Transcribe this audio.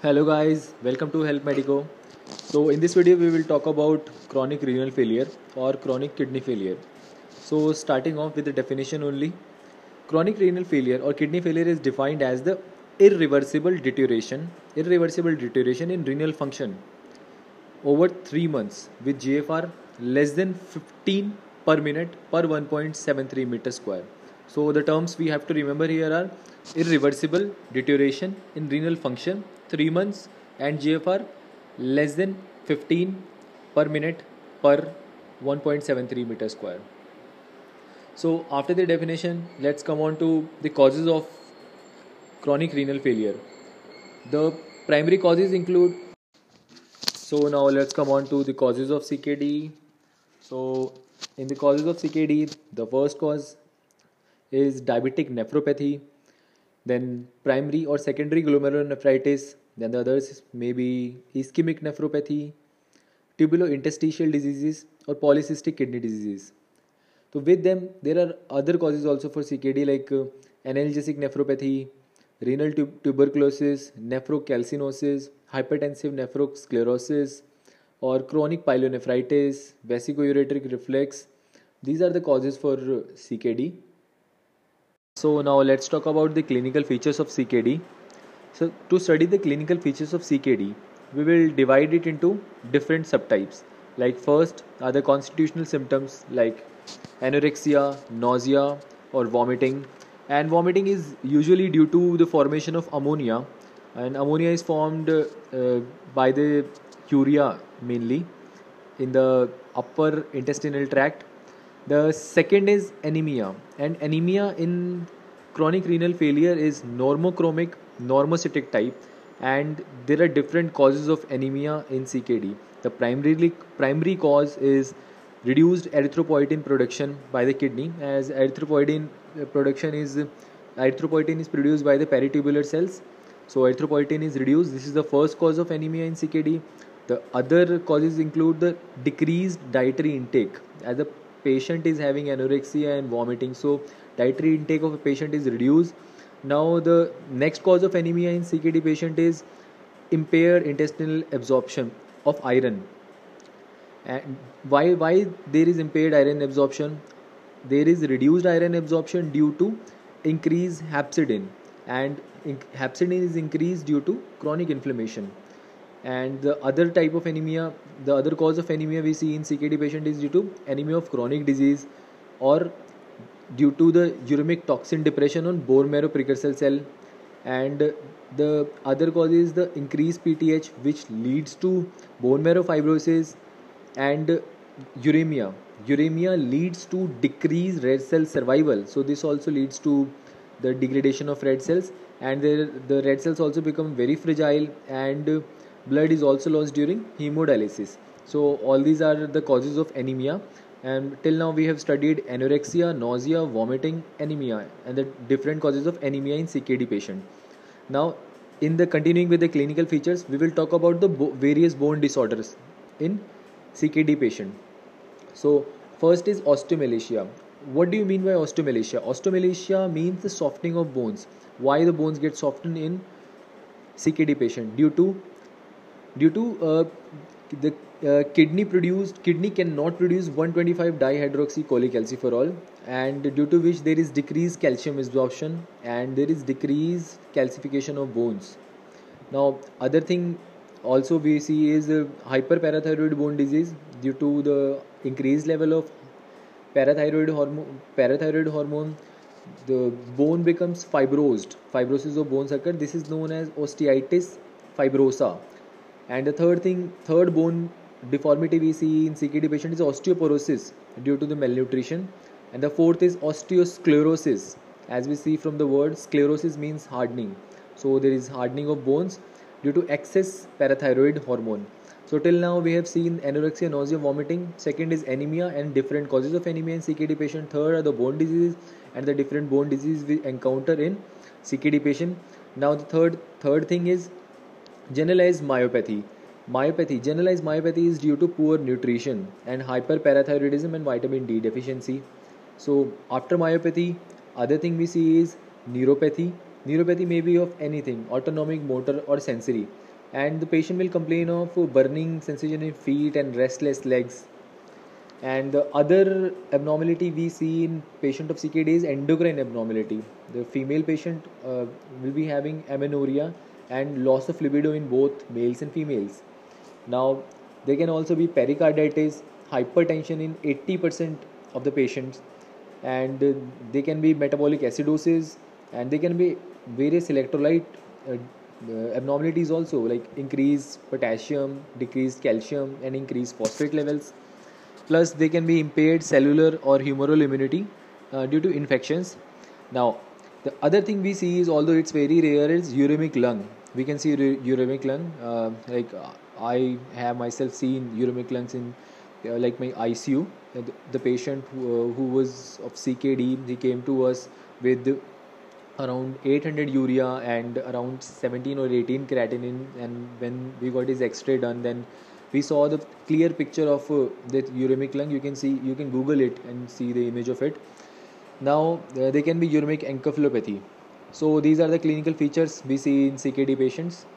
Hello guys, welcome to Help Medico. So in this video we will talk about chronic renal failure or chronic kidney failure. So starting off with the definition only, chronic renal failure or kidney failure is defined as the irreversible deterioration in renal function over 3 months with GFR less than 15 per minute per 1.73 meter square. So the terms we have to remember here are irreversible deterioration in renal function 3 months and GFR less than 15 per minute per 1.73 meter square. So after the definition, let's come on to the causes of chronic renal failure. The primary causes include, so now let's come on to the causes of CKD. So in the causes of CKD, the first cause is diabetic nephropathy, then primary or secondary glomerulonephritis, then the others may be ischemic nephropathy, tubulo interstitial diseases or polycystic kidney diseases. So with them there are other causes also for CKD like analgesic nephropathy, renal tuberculosis, nephrocalcinosis, hypertensive nephrosclerosis or chronic pyelonephritis, vesico-ureteric reflux. These are the causes for CKD. So now let's talk about the clinical features of CKD. So to study the clinical features of CKD, we will divide it into different subtypes. Like first are the constitutional symptoms like anorexia, nausea or vomiting. And vomiting is usually due to the formation of ammonia, and ammonia is formed by the urea mainly in the upper intestinal tract. The second is anemia, and anemia in chronic renal failure is normochromic, normocytic type, and there are different causes of anemia in CKD. The primary cause is reduced erythropoietin production by the kidney, as erythropoietin is produced by the peritubular cells. So erythropoietin is reduced. This is the first cause of anemia in CKD. The other causes include the decreased dietary intake, as the patient is having anorexia and vomiting, so dietary intake of a patient is reduced. Now the next cause of anemia in CKD patient is impaired intestinal absorption of iron. And why there is impaired iron absorption? There is reduced iron absorption due to increased hepcidin, and hepcidin is increased due to chronic inflammation. And the other type of anemia, the other cause of anemia we see in CKD patient is due to anemia of chronic disease or due to the uremic toxin depression on bone marrow precursor cell. And the other cause is the increased PTH, which leads to bone marrow fibrosis and uremia. Uremia leads to decreased red cell survival, so this also leads to the degradation of red cells, and the red cells also become very fragile, and blood is also lost during hemodialysis. So all these are the causes of anemia, and till now we have studied anorexia, nausea, vomiting, anemia and the different causes of anemia in CKD patient. Now in the continuing with the clinical features, we will talk about the various bone disorders in CKD patient. So first is osteomalacia. What do you mean by osteomalacia? Osteomalacia means the softening of bones. Why the bones get softened in CKD patient? Due to the kidney cannot produce 1,25-dihydroxycholicalciferol, and due to which there is decreased calcium absorption and there is decreased calcification of bones. Now other thing also we see is hyperparathyroid bone disease due to the increased level of parathyroid hormone. The bone becomes fibrosed. Fibrosis of bones occur. This is known as osteitis fibrosa. And the third bone deformity we see in CKD patient is osteoporosis due to the malnutrition. And the fourth is osteosclerosis. As we see from the word, sclerosis means hardening. So there is hardening of bones due to excess parathyroid hormone. So till now we have seen anorexia, nausea, vomiting. Second is anemia and different causes of anemia in CKD patient. Third are the bone diseases and the different bone diseases we encounter in CKD patient. Now the third thing is generalized myopathy. Generalized myopathy is due to poor nutrition and hyperparathyroidism and vitamin D deficiency. So after myopathy, other thing we see is neuropathy. Neuropathy may be of anything, autonomic, motor or sensory, and the patient will complain of burning sensation in feet and restless legs. And the other abnormality we see in patient of CKD is endocrine abnormality. The female patient will be having amenorrhea and loss of libido in both males and females. Now, there can also be pericarditis, hypertension in 80% of the patients, and they can be metabolic acidosis, and they can be various electrolyte abnormalities also, like increased potassium, decreased calcium and increased phosphate levels. Plus, they can be impaired cellular or humoral immunity due to infections. Now, the other thing we see is, although it's very rare, is uremic lung. We can see uremic lung. I have myself seen uremic lungs in my ICU. The patient who was of CKD, he came to us with around 800 urea and around 17 or 18 creatinine, and when we got his x-ray done, then we saw the clear picture of the uremic lung. You can Google it and see the image of it. Now, they can be uremic encephalopathy. So these are the clinical features we see in CKD patients.